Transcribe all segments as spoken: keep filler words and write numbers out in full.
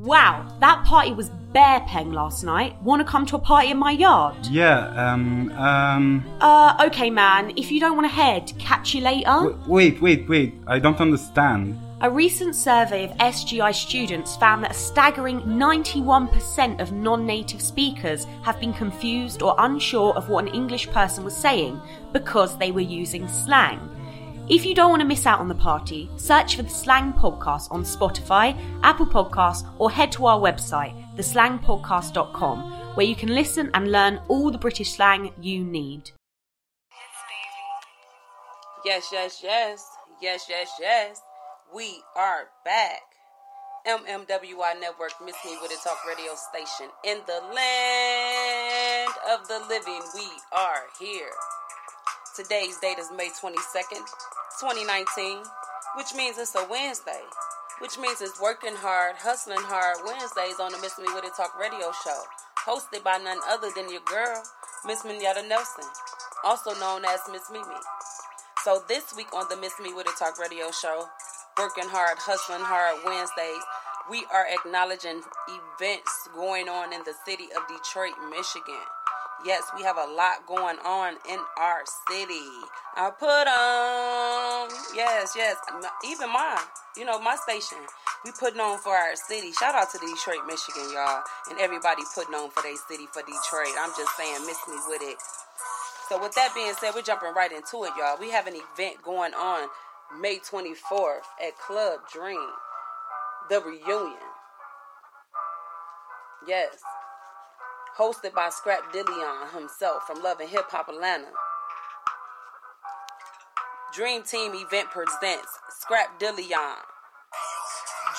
Wow, that party was bear peng last night. Want to come to a party in my yard? Yeah, um, um... Uh, okay, man. If you don't want to head, catch you later. W- wait, wait, wait. I don't understand. A recent survey of S G I students found that a staggering ninety-one percent of non-native speakers have been confused or unsure of what an English person was saying because they were using slang. If you don't want to miss out on the party, search for The Slang Podcast on Spotify, Apple Podcasts, or head to our website, the slang podcast dot com, where you can listen and learn all the British slang you need. Yes, yes, yes. Yes, yes, yes. We are back. M M W I Network, Miss Me With It Talk radio station. In the land of the living, we are here. Today's date is May twenty-second, twenty nineteen, which means it's a Wednesday, which means it's working hard, hustling hard Wednesdays on the Miss Me With It Talk radio show, hosted by none other than your girl, Miss Minyetta Nelson, also known as Miss Mimi. So this week on the Miss Me With It Talk radio show, working hard, hustling hard Wednesdays, we are acknowledging events going on in the city of Detroit, Michigan. Yes, we have a lot going on in our city. I put on, yes, yes, even mine, you know, my station. We putting on for our city. Shout out to Detroit, Michigan, y'all, and everybody putting on for their city, for Detroit. I'm just saying, miss me with it. So with that being said, we're jumping right into it, y'all. We have an event going on May twenty-fourth at Club Dream, the reunion. Yes. Hosted by Scrap Dillion himself from Love and Hip Hop Atlanta. Dream Team event presents Scrap Dillion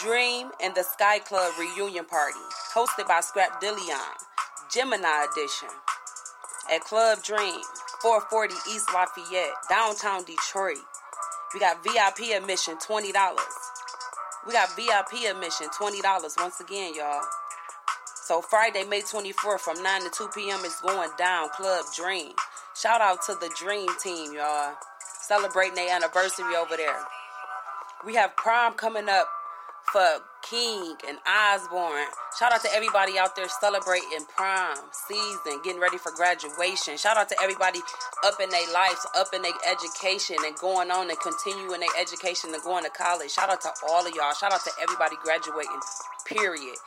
Dream and the Sky Club reunion party, hosted by Scrap Dillion, Gemini edition, at Club Dream, four forty East Lafayette, downtown Detroit. We got V I P admission twenty dollars. We got V I P admission twenty dollars once again, y'all. So Friday, May twenty-fourth from nine to two p.m. is going down, Club Dream. Shout out to the Dream Team, y'all. Celebrating their anniversary over there. We have prom coming up for King and Osborne. Shout out to everybody out there celebrating prom season, getting ready for graduation. Shout out to everybody up in their lives, up in their education and going on and continuing their education and going to college. Shout out to all of y'all. Shout out to everybody graduating, period.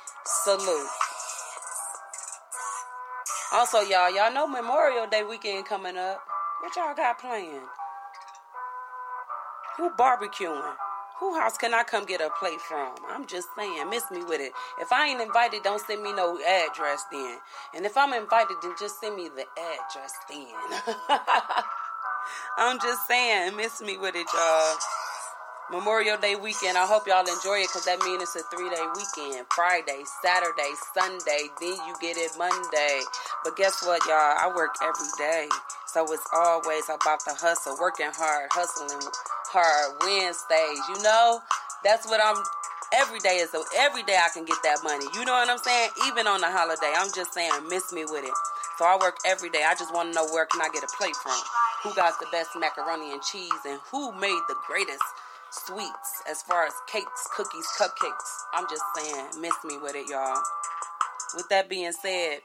Salute. Also, y'all, y'all know Memorial Day weekend coming up. What y'all got playing? Who barbecuing? Who house can I come get a plate from? I'm just saying, miss me with it. If I ain't invited, don't send me no address then. And if I'm invited, then just send me the address then. I'm just saying, miss me with it, y'all. Memorial Day weekend, I hope y'all enjoy it, because that means it's a three-day weekend. Friday, Saturday, Sunday, then you get it Monday. But guess what, y'all? I work every day, so it's always about the hustle, working hard, hustling hard Wednesdays, you know? That's what I'm, every day is, so every day I can get that money. You know what I'm saying? Even on the holiday, I'm just saying, miss me with it. So I work every day. I just want to know, where can I get a plate from? Who got the best macaroni and cheese, and who made the greatest sweets as far as cakes, cookies, cupcakes? I'm just saying, miss me with it, y'all. With that being said,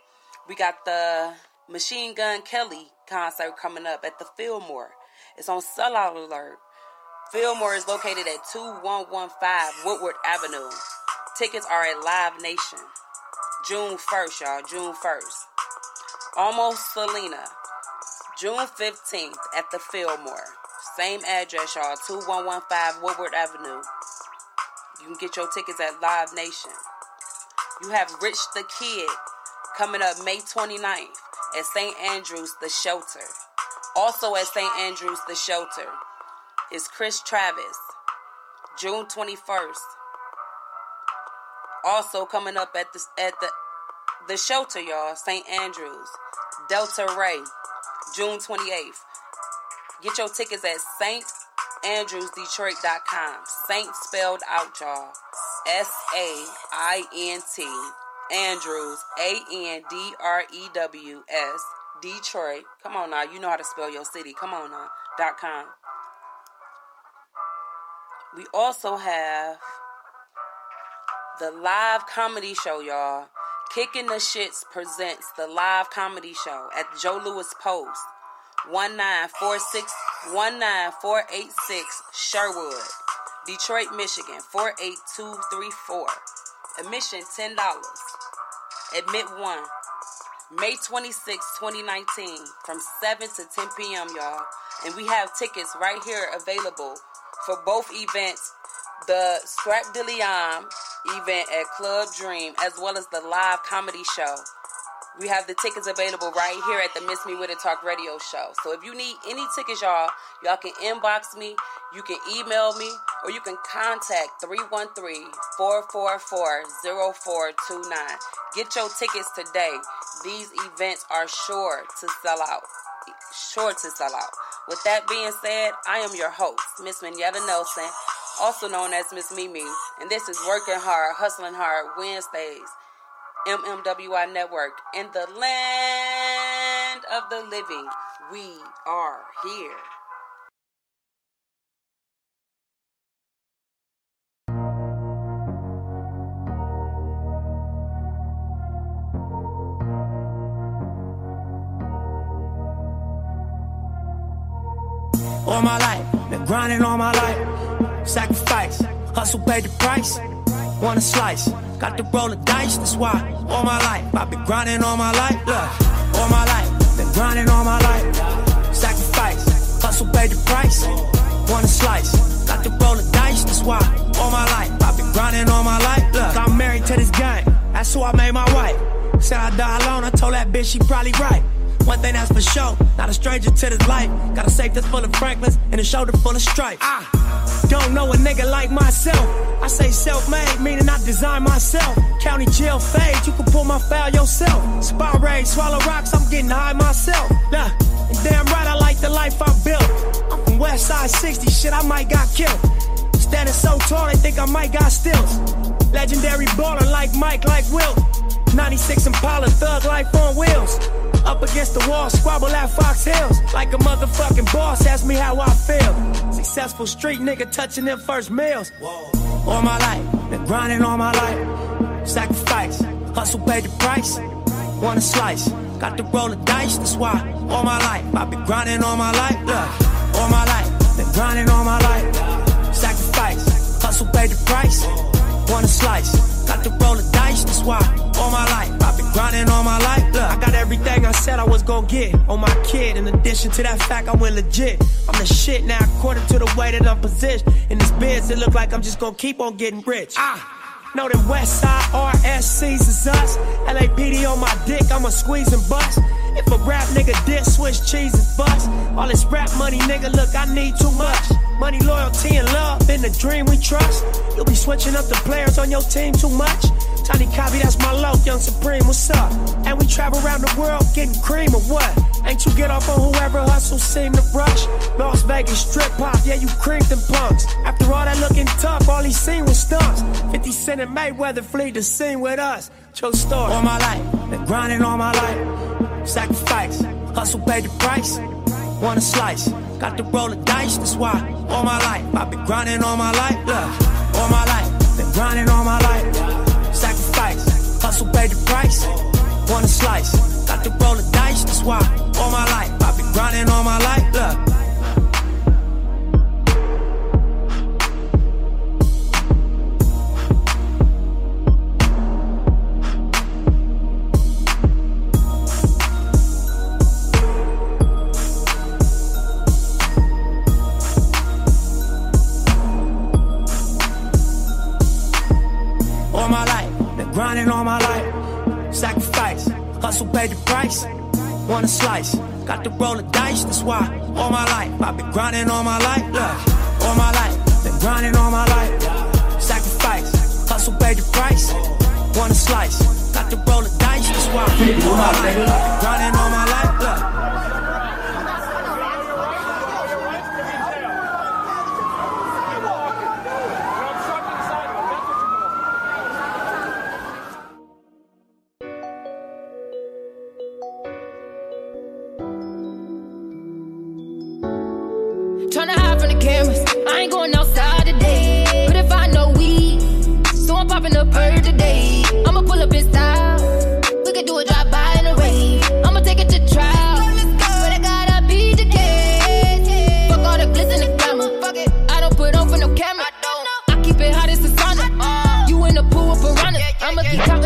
we got the Machine Gun Kelly concert coming up at the Fillmore. It's on Sellout Alert. Fillmore is located at twenty-one fifteen Woodward Avenue. Tickets are at Live Nation. June first, y'all. June first. Almost Selena. June fifteenth at the Fillmore. Same address, y'all, twenty-one fifteen Woodward Avenue. You can get your tickets at Live Nation. You have Rich the Kid coming up May twenty-ninth at Saint Andrews, The Shelter. Also at Saint Andrews, The Shelter, is Chris Travis, June twenty-first. Also coming up at the, at the, the Shelter, y'all, Saint Andrews, Delta Ray, June twenty-eighth. Get your tickets at saint andrews detroit dot com. Saint spelled out, y'all. S A I N T. Andrews. A N D R E W S. Detroit. Come on now. You know how to spell your city. Come on now. Dot com. We also have the live comedy show, y'all. Kickin' the Shits presents the live comedy show at Joe Louis Post, one nine four six, one nine four eight six Sherwood, Detroit, Michigan, four eight two three four. Admission ten dollars. Admit one. May twenty-sixth, twenty nineteen, from seven to ten p.m., y'all. And we have tickets right here available for both events, the Scrap Dillion event at Club Dream, as well as the live comedy show. We have the tickets available right here at the Miss Me With It Talk radio show. So if you need any tickets, y'all, y'all can inbox me, you can email me, or you can contact three one three, four four four, zero four two nine. Get your tickets today. These events are sure to sell out. Sure to sell out. With that being said, I am your host, Miss Minyetta Nelson, also known as Miss Mimi, and this is Working Hard, Hustling Hard Wednesdays, M M W I Network. In the land of the living, we are here. All my life, been grinding all my life. Sacrifice, hustle paid the price. Wanna slice, got to roll the dice, that's why. All my life, I've been grinding all my life, look. All my life, been grinding all my life. Sacrifice, hustle paid the price. Wanna slice, got to roll the dice, that's why. All my life, I've been grinding all my life, look. I'm married to this game, that's who I made my wife. Said I'd die alone, I told that bitch she probably right. One thing that's for sure, not a stranger to this life. Got a safe that's full of Franklins and a shoulder full of stripes. I don't know a nigga like myself. I say self-made, meaning I design myself. County jail fade, you can pull my foul yourself. Spot rage, swallow rocks, I'm getting high myself. Nah, and damn right I like the life I built. I'm from West Side sixty, shit, I might got killed. Standing so tall, they think I might got stills. Legendary baller like Mike, like Will. ninety-six Impala, thug life on wheels. Up against the wall, squabble at Fox Hills. Like a motherfucking boss, ask me how I feel. Successful street nigga touching them first meals. All my life, been grinding all my life. Sacrifice, hustle paid the price. Wanna slice, got to roll the dice, that's why. All my life, I've been grinding all my life, look. All my life, been grinding all my life. Sacrifice, hustle paid the price. Wanna slice, got to roll the dice, that's why. All my life, I've been grinding all my life. Look, I got everything I said I was gonna get on my kid. In addition to that fact, I went legit. I'm the shit now, according to the way that I'm positioned. In this biz, it look like I'm just gonna keep on getting rich. I know that Westside R S Cs is us. L A P D on my dick, I'ma squeeze and bust. If a rap nigga diss, Swiss cheese is bust. All this rap money, nigga, look, I need too much. Money, loyalty, and love, in the dream we trust. You'll be switching up the players on your team too much. Tiny Copy, that's my low, Young Supreme, what's up? And we travel around the world getting cream or what? Ain't you get off on whoever hustles seem to rush? Las Vegas strip pop, yeah, you creamed them punks. After all that looking tough, all he seen was stunts. fifty Cent and Mayweather flee the scene with us. True story. All my life, been grinding all my life. Sacrifice, hustle paid the price. Wanna slice, got to roll the dice, that's why. All my life, I've been grinding all my life, look. All my life, been grinding all my life. Sacrifice, hustle paid the price. Wanna slice, got to roll the dice, that's why. All my life, I've been grinding all my life, look. Grinding all my life, sacrifice, hustle paid the price. Wanna slice, got to roll the dice, that's why. All my life, I've been grinding all my life, look. All my life, been grinding all my life. Sacrifice, hustle paid the price. Wanna slice, got to roll the dice, that's why. All my life, been grinding all my life, look. I ain't going outside today, but if I know we, so I'm popping up early.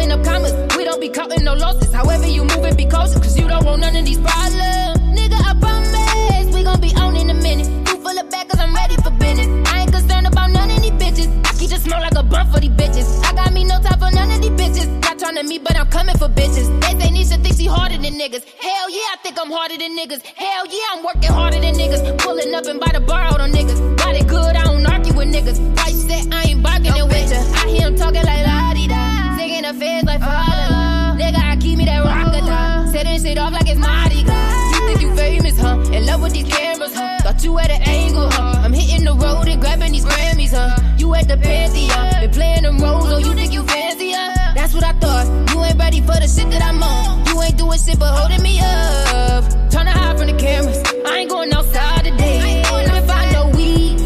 pulling up commas. We don't be counting no losses. However you move it, be cautious, cause you don't want none of these problems. Nigga, I promise, we gon' be on in a minute. You full of back cause I'm ready for business. I ain't concerned about none of these bitches. I keep just smoke like a blunt for these bitches. I got me no time for none of these bitches. Not trying to meet, but I'm coming for bitches. They say Nisha thinks she harder than niggas. Hell yeah, I think I'm harder than niggas. Hell yeah, I'm working harder than niggas. Pulling up and by the bar out on niggas. Got it good, I don't argue with niggas. White set, I ain't bargaining no with ya. I hear him talking like la-di-da. Singing the feds like fa-la-la. Nigga, I keep me that rock-a-da. Setting shit off like it's Mardi Gras. You think you famous, huh? In love with these cameras, huh? Thought you at an angle, huh? I'm hitting the road and grabbing these Grammys, huh? You at the Pantheon. Been playing them roles, oh, you think you fancy, huh? That's what I thought. You ain't ready for the shit that I'm on. You ain't doing shit but holding me up. Tryna hide from the cameras. I ain't going outside today. I ain't going outside. If I know weed,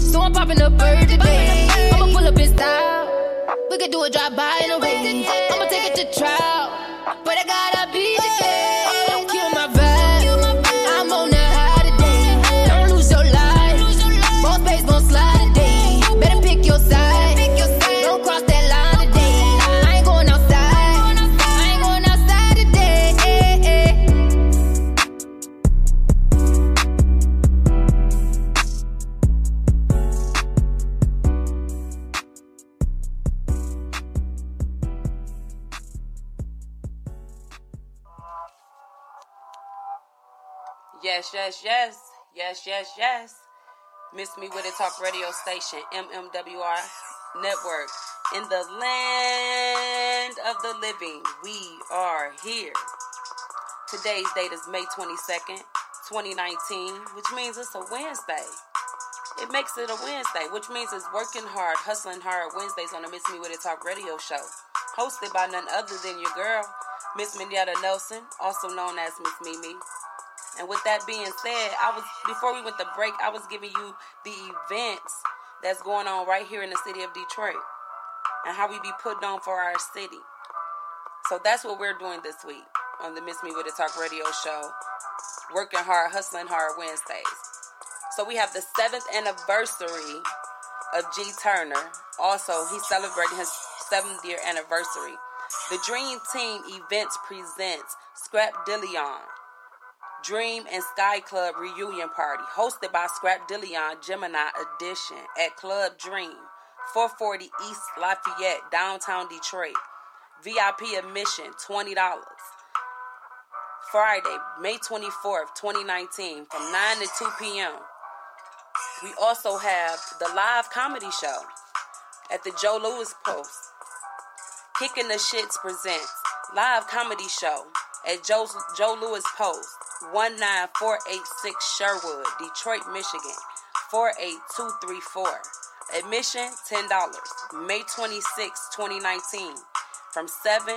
so I'm popping up bird today. I'ma pull up in style. We could do a drive by in a rain. I'ma take it to trial, but I gotta be the game. Yes, yes, yes, yes, yes, yes. Miss Me With It Talk radio station, M M W I Network. In the land of the living, we are here. Today's date is May twenty-second, twenty nineteen, which means it's a Wednesday. It makes it a Wednesday, which means it's working hard, hustling hard Wednesdays on the Miss Me With It Talk radio show. Hosted by none other than your girl, Miss Minyetta Nelson, also known as Miss Mimi. And with that being said, I was before we went to break, I was giving you the events that's going on right here in the city of Detroit and how we be putting on for our city. So that's what we're doing this week on the Miss Me With It Talk radio show, working hard, hustling hard Wednesdays. So we have the seventh anniversary of G. Turner. Also, he's celebrating his seventh year anniversary. The Dream Team Events presents Scrap Dillion. Dream and Sky Club Reunion Party, hosted by Scrap Dillion Gemini Edition at Club Dream, four forty East Lafayette, downtown Detroit. V I P admission, twenty dollars. Friday, May twenty-fourth, twenty nineteen, from nine to two p.m. We also have the live comedy show at the Joe Louis Post. Kickin' the Shits presents live comedy show at Joe, Joe Louis Post, one nine four eight six Sherwood, Detroit, Michigan, four eight two three four. Admission, ten dollars. May twenty-sixth, twenty nineteen, from seven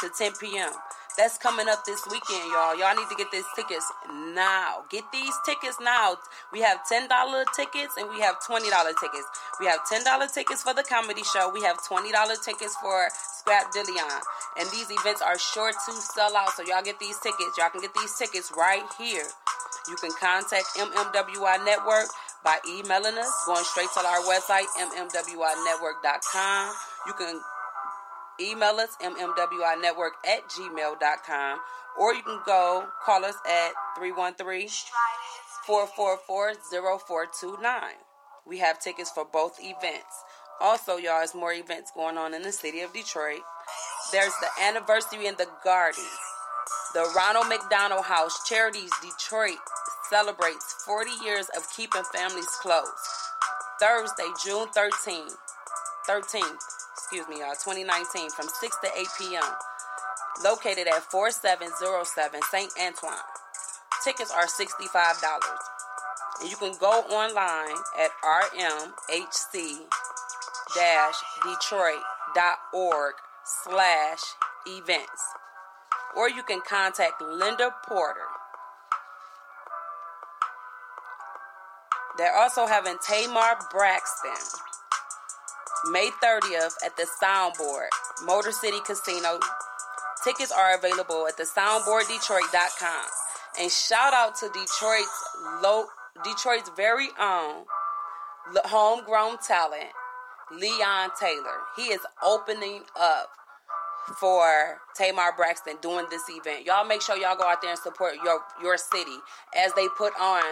to ten p.m. That's coming up this weekend, y'all. Y'all need to get these tickets now. Get these tickets now. We have ten dollars tickets and we have twenty dollars tickets. We have ten dollars tickets for the comedy show. We have twenty dollars tickets for Scrap Dillion. And these events are sure to sell out. So y'all get these tickets. Y'all can get these tickets right here. You can contact M M W I Network by emailing us, going straight to our website, m m w i network dot com. You can email us, m m w i network at gmail dot com, or you can go call us at three one three, four four four, zero four two nine. We have tickets for both events. Also, y'all, there's more events going on in the city of Detroit. There's the Anniversary in the Garden. The Ronald McDonald House Charities Detroit celebrates forty years of keeping families close. Thursday, June thirteenth, thirteenth. Excuse me, y'all, twenty nineteen, from six to eight p.m. Located at forty-seven oh seven Saint Antoine. Tickets are sixty-five dollars. And you can go online at r m h c dash detroit dot org slash events. Or you can contact Linda Porter. They're also having Tamar Braxton, May thirtieth, at the Soundboard Motor City Casino. Tickets are available at the soundboard detroit dot com. And shout out to Detroit's low, Detroit's very own homegrown talent, Leon Taylor. He is opening up for Tamar Braxton doing this event. Y'all make sure y'all go out there and support your, your city as they put on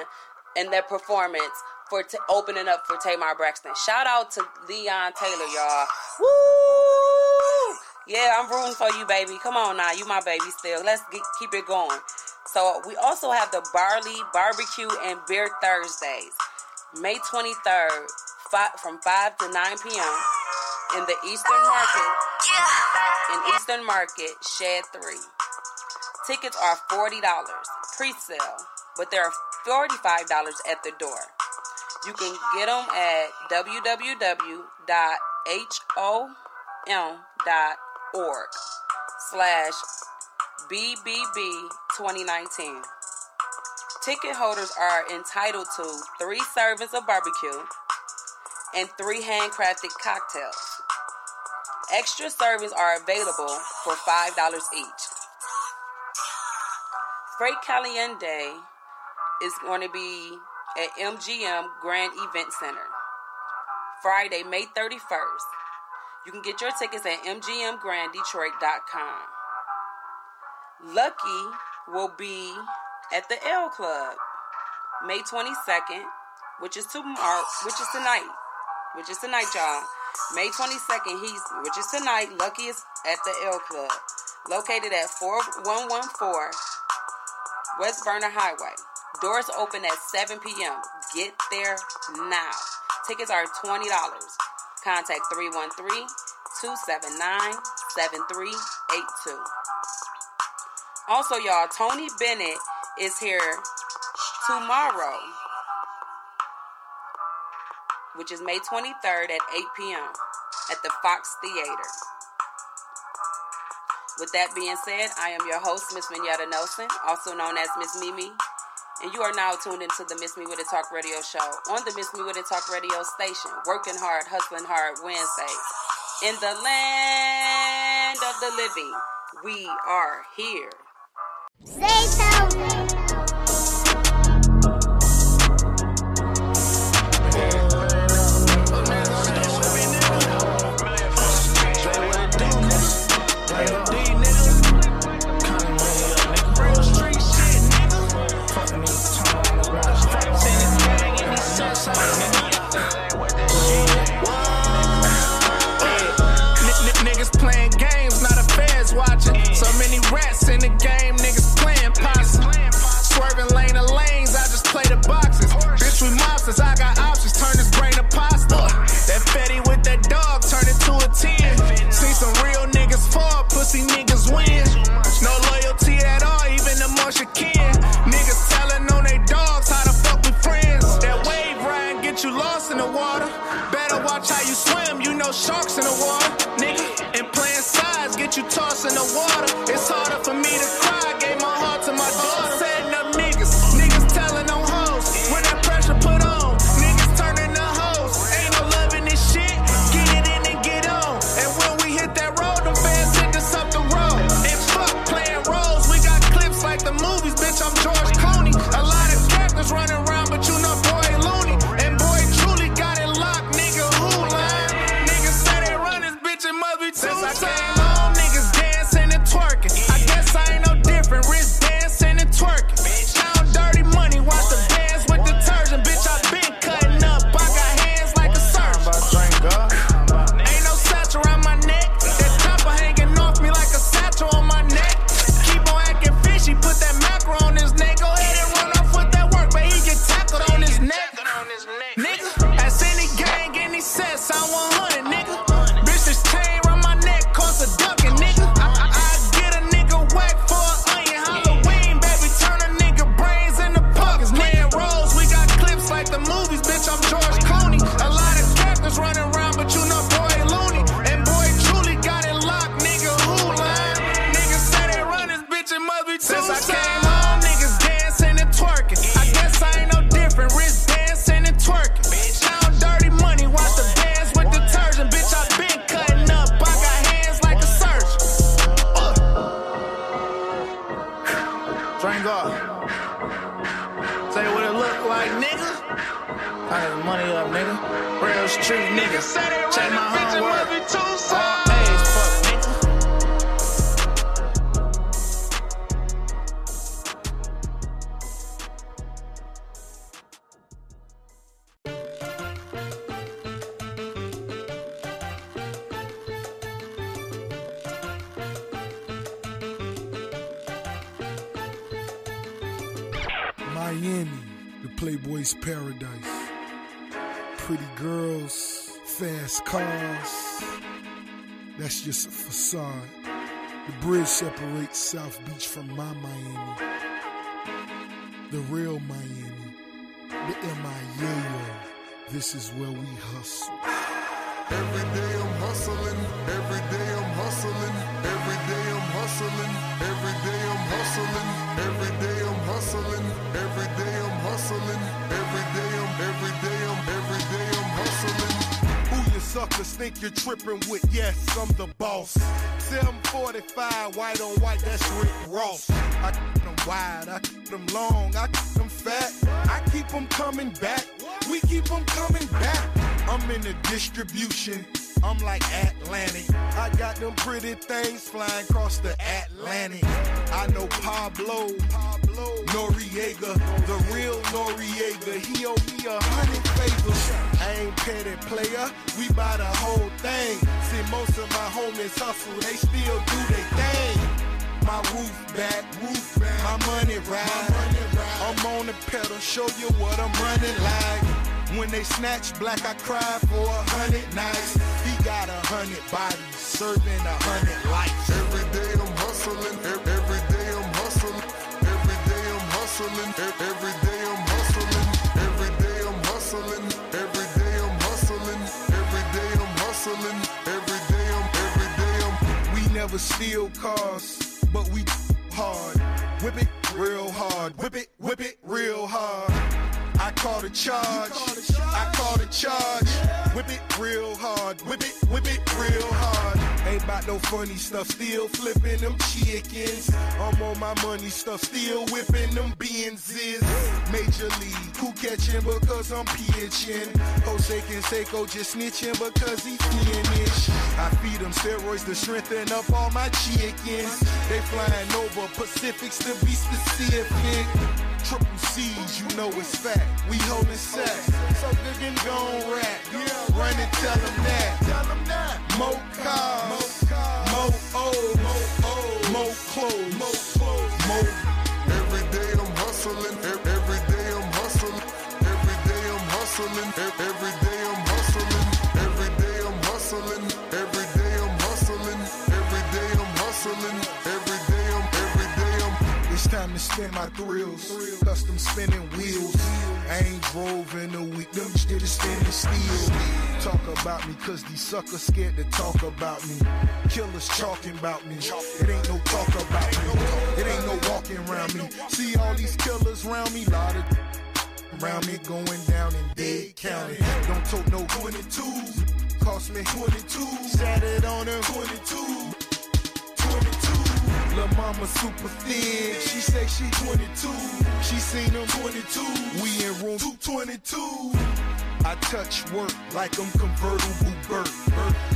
in their performance for t- opening up for Tamar Braxton. Shout out to Leon Taylor, y'all. Woo! Yeah, I'm rooting for you, baby. Come on now. You my baby still. Let's get, keep it going. So we also have the Barley Barbecue and Beer Thursdays, May twenty-third, five, from five to nine p.m. in the Eastern Market. In Eastern Market, Shed three. Tickets are forty dollars pre-sale, but they're forty-five dollars at the door. You can get them at www.hom.org slash B B B twenty nineteen. Ticket holders are entitled to three servings of barbecue and three handcrafted cocktails. Extra servings are available for five dollars each. Freight Caliente is going to be at M G M Grand Event Center, Friday, May thirty-first. You can get your tickets at m g m grand detroit dot com. Lucky will be at the L Club, May twenty-second, which is tomorrow, which is tonight, which is tonight, y'all. May twenty-second, he's, which is tonight, Lucky is at the L Club, located at four one one four West Vernon Highway. Doors open at seven p.m. Get there now. Tickets are twenty dollars. Contact three one three, two seven nine, seven three eight two. Also, y'all, Tony Bennett is here tomorrow, which is May twenty-third at eight p.m. at the Fox Theater. With that being said, I am your host, Miss Minyetta Nelson, also known as Miss Mimi. And you are now tuned into the Miss Me With It Talk radio show on the Miss Me With It Talk radio station. Working hard, hustling hard, Wednesday. In the land of the living, we are here. Say so. Niggas playing games, not affairs watching. So many rats in the game, niggas playing possum. Swerving lane to lanes, I just play the boxes. Bitch, we monsters, I got options, turn this brain to pasta. That fatty with that dog, turn it to a ten. See some real niggas fall, pussy niggas win. No loyalty at all, even amongst your kin. Niggas telling on they dogs how to fuck with friends. That wave ride get you lost in the water. Better watch how you swim, you know sharks in the water. You toss in the water, it's harder for me to cry. I gave my heart to my daughter. Setting up niggas, niggas telling on hoes. When that pressure put on, niggas turning to hoes. Ain't no love in this shit, get it in and get on. And when we hit that road, them fans hit us up the road. And fuck playing roles, we got clips like the movies, bitch, I'm George Clooney. A lot of characters running around, but you know boy loony. And boy truly got it locked, nigga, who line? Niggas say they run this bitch, it must be two times. Niggas say they run, bitch, it must be two sides. All A's, fuck nigga. Miami, the Playboy's paradise. Pretty girls, fast cars, that's just a facade. The bridge separates South Beach from my Miami. The real Miami, the M I A O, this is where we hustle. Every day I'm hustling, every day I'm hustling, every day I'm hustling, every day I'm hustling, every day I'm hustling, every day I'm hustling, every day I'm, every day I'm, every day I'm hustling. Who you suckers think you're tripping with? Yes, I'm the boss. seven forty-five, white on white, that's Rick Ross. I keep them wide, I keep them long, I keep them fat. I keep them coming back, we keep them coming back. I'm in the distribution, I'm like Atlantic. I got them pretty things flying across the Atlantic. I know Pablo, Noriega, the real Noriega. He owe me a hundred favors. I ain't petty player, we buy the whole thing. See, most of my homies hustle, they still do their thing. My roof back, roof back. My money ride. I'm on the pedal, show you what I'm running like. When they snatch black, I cry for a hundred nights. He got a hundred bodies, serving a hundred lights. Every day I'm hustling, every day I'm hustling, every day I'm hustling, every day I'm hustling, every day I'm hustling, every day I'm hustling, every day I'm hustling, every day I'm, every day I'm. We never steal cars, but we hard. Whip it real hard, whip it, whip it real hard. I call the charge, I call the charge, whip it real hard, whip it, whip it real hard. Ain't about no funny stuff, still flipping them chickens. I'm on my money stuff, still whipping them Benzes. Major league, who catching because I'm pitching? Jose Canseco just snitching because he finished. I feed them steroids to strengthen up all my chickens. They flying over Pacifics to be specific. Triple C's, you know it's fact. We holding sacks, so good and gon' rap. Yeah, run and tell them that. Tell them that. Mo cars, mo old, mo old, mo clothes, mo clothes, mo. Every day I'm hustling, every day I'm hustling, every day I'm hustling, every day I'm hustling, every day I'm hustling, every day I'm hustling, every day I'm hustling, every day I'm, every day I'm. It's time to spend my thrills. Custom spinning wheels. I ain't drove in a week, them shit is standing still. Talk about me, cause these suckers scared to talk about me. Killers talking about me. It ain't no talk about me. It ain't no walking around me. See all these killers round me, lot of around me going down in Dade County. Don't tote no twenty-twos. Cost me twenty-two. Sat it on them twenty-two. Lil' mama super thin, she say she twenty-two, she seen them twenty-two, we in room two twenty-two. I touch work like I'm convertible Burt.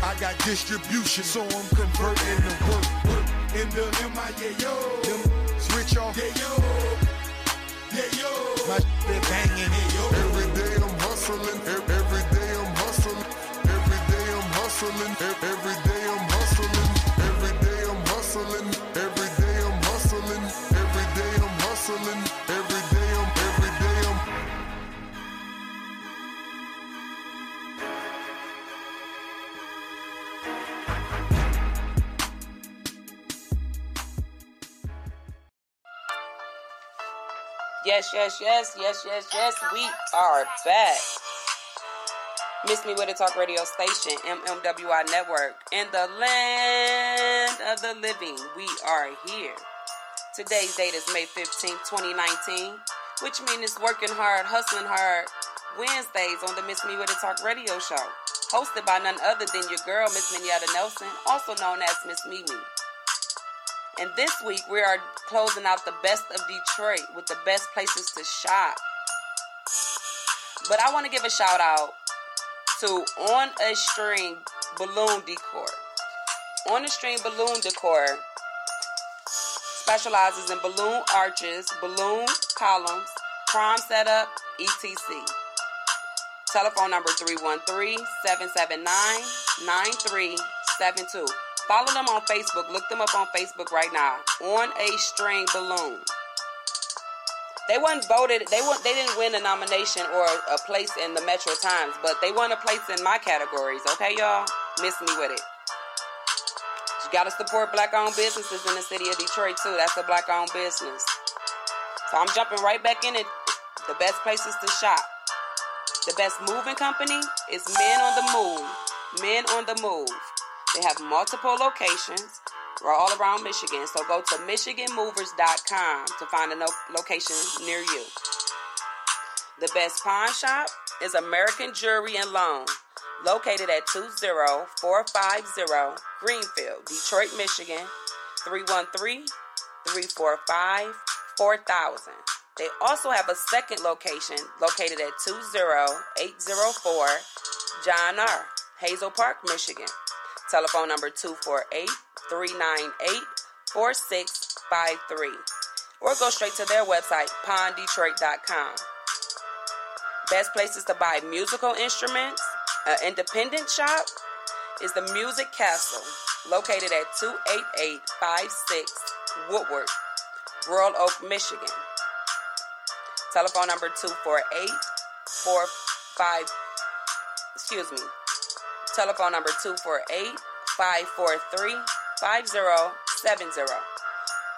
I got distribution, so I'm converting the work. In the M I A O, them rich off, yeah yo, yeah yo, my shit banging, yeah yo. Every day I'm hustling, every day I'm hustling, every day I'm hustling, every day I'm hustling, every day I'm hustling. Yes, yes, yes, yes, yes, yes, we are back. Miss Me With It Talk Radio Station, M M W I Network, in the land of the living. We are here. Today's date is May fifteenth, twenty nineteen, which means it's working hard, hustling hard, Wednesdays on the Miss Me With It Talk Radio Show, hosted by none other than your girl, Miss Minyetta Nelson, also known as Miss Mimi. And this week, we are closing out the best of Detroit with the best places to shop. But I want to give a shout out to On A String Balloon Decor. On A String Balloon Decor specializes in balloon arches, balloon columns, prom setup, et cetera. Telephone number three one three, seven seven nine, nine three seven two. Follow them on Facebook. Look them up on Facebook right now. On A String Balloon. They weren't voted. They weren't, they didn't win a nomination or a place in the Metro Times, but they won a place in my categories. Okay, y'all, miss me with it. You gotta support black-owned businesses in the city of Detroit too. That's a black-owned business. So I'm jumping right back in it. The best places to shop. The best moving company is Men on the Move. Men on the Move. They have multiple locations. We're all around Michigan. So go to michigan movers dot com to find a location near you. The best pawn shop is American Jewelry and Loan, located at two oh four five oh Greenfield, Detroit, Michigan, three one three, three four five, four thousand. They also have a second location located at two oh eight oh four John R. Hazel Park, Michigan. Telephone number two four eight, three nine eight, four six five three. Or go straight to their website, pawn detroit dot com. Best places to buy musical instruments. An independent shop is the Music Castle, located at two eight eight five six Woodward, Royal Oak, Michigan. Telephone number two four eight, four five, excuse me, telephone number two four eight, five four three, five oh seven oh.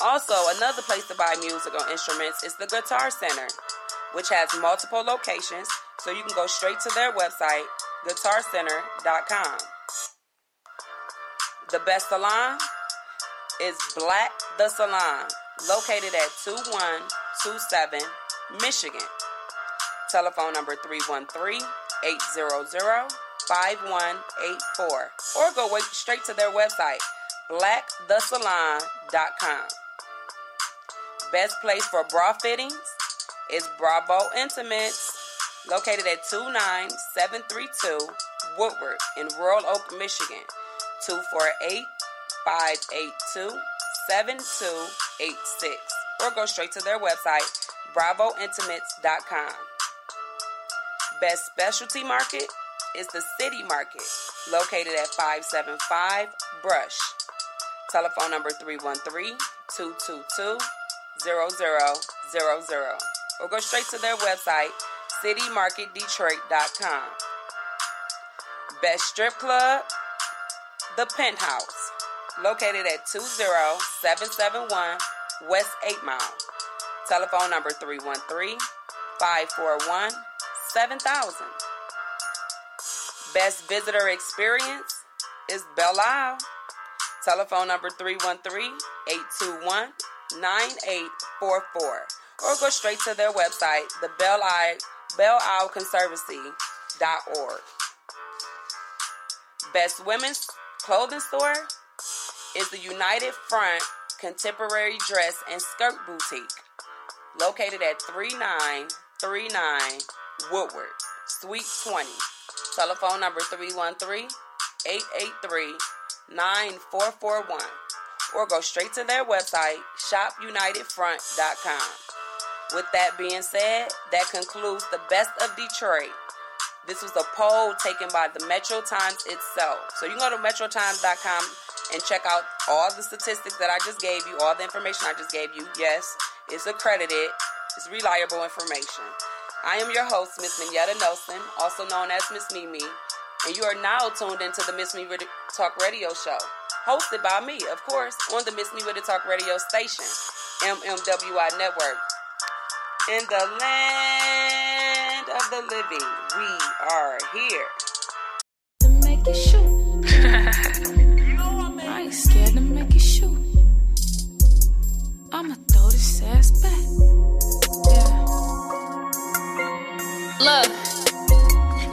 Also, another place to buy musical instruments is the Guitar Center, which has multiple locations, so you can go straight to their website, guitar center dot com. The best salon is Black the Salon, located at two one two seven Michigan. Telephone number three one three, eight zero zero, five one eight four. Or go straight to their website, black the salon dot com. Best place for bra fittings is Bravo Intimates, located at two nine seven three two Woodward in Royal Oak, Michigan. two four eight, five eight two, seven two eight six. Or go straight to their website, bravo intimates dot com. Best specialty market is the City Market, located at five seven five Brush. Telephone number three one three, two two two, zero zero zero zero. Or go straight to their website, city market detroit dot com. Best strip club, The Penthouse, located at two oh seven seven one West eight Mile. Telephone number three one three, five four one, seven thousand. Best visitor experience is Belle Isle. Telephone number three one three, eight two one, nine eight four four. Or go straight to their website, the Belle Isle Belle Isle Conservancy dot org. Best women's clothing store is the United Front Contemporary Dress and Skirt Boutique, located at three nine three nine Woodward, Suite twenty. Telephone number three one three, eight eight three, nine four four one. Or go straight to their website, shop united front dot com. With that being said, that concludes the Best of Detroit. This was a poll taken by the Metro Times itself. So you can go to metro times dot com and check out all the statistics that I just gave you, all the information I just gave you. Yes, it's accredited. It's reliable information. I am your host, Miss Minyetta Nelson, also known as Miss Mimi, and you are now tuned into the Miss Mimi Talk Radio Show, hosted by me, of course, on the Miss Mimi Talk Radio Station, M M W I Network. In the land of the living, we are here to make it shoot. You know I ain't scared to make it shoot. I'ma throw this ass back. Yeah. Look,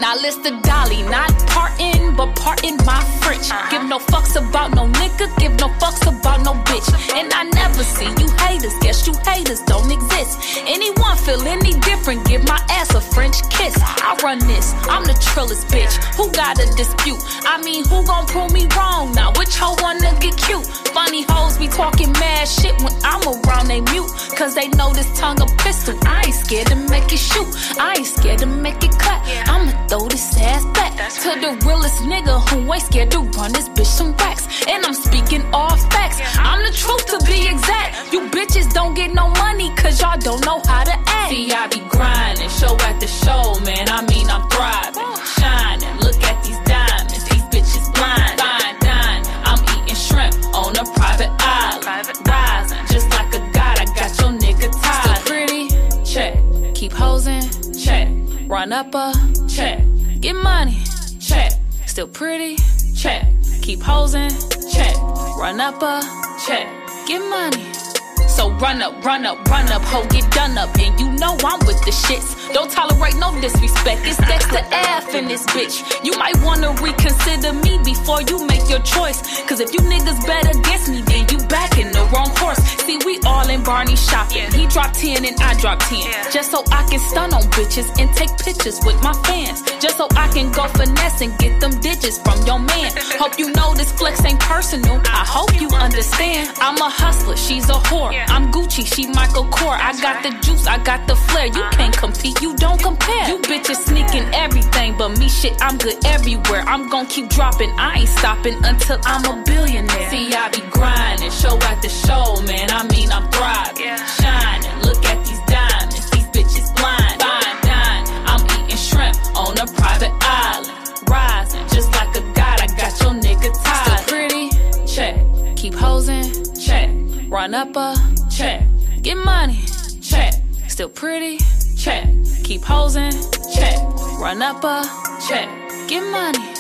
now list the dolly, not parting, but parting my French. Uh-huh. Give no fucks about no nigga, give no fucks about no bitch. And I never see you haters, guess you haters don't exist. Anyone feel any different, give my ass a French kiss. I run this, I'm the trillest bitch. Who got a dispute? I mean, who gon' prove me wrong now? Which hoe wanna get cute? Funny hoes be talking mad shit when I'm around, they mute, cause they know this tongue a pistol. I ain't scared to make it shoot, I ain't scared to make it cut. I'ma throw this ass back to the realest nigga who ain't scared to run this bitch some racks. And I'm speaking all facts, I'm the truth to be exact. You bitches don't get no money, cause y'all don't know how to act. See, I be grinding, show after show, man. I mean, I'm thriving, shining. Look at these diamonds, these bitches blind. Fine dining, I'm eating shrimp on a private island. Rising, just like a god, I got your nigga tied. Still pretty? Check. Keep hosing? Check. Run up a? Check. Get money? Check. Still pretty? Check. Keep hosing? Check. Run up a? Check. Get money? So run up, run up, run up, ho, get done up. And you know I'm with the shits. Don't tolerate no disrespect. It's Dexter F in this bitch. You might wanna reconsider me before you make your choice. Cause if you niggas bet against me, then you back in the wrong horse. See, we all in Barney shopping. He dropped ten and I dropped ten. Just so I can stun on bitches and take pictures with my fans. Just so I can go finesse and get them digits from your man. Hope you know this flex ain't personal. I hope you understand. I'm a hustler, she's a whore. I'm Gucci, she Michael Kors. I got the juice, I got the flair. You can't compete, you don't compare. You bitches sneaking everything, but me shit, I'm good everywhere. I'm gon' keep dropping, I ain't stopping until I'm a billionaire. See, I be grinding, show after show, man. I mean, I'm thriving, shining. Look at these diamonds, these bitches blind. Fine dining, I'm eating shrimp on a private island. Rising, just like a god, I got your nigga tied. Still pretty? Check. Keep hosing? Check. Run up a? Check. Get money? Check. Still pretty? Check. Keep hosing? Check. Run up a? Check. Get money?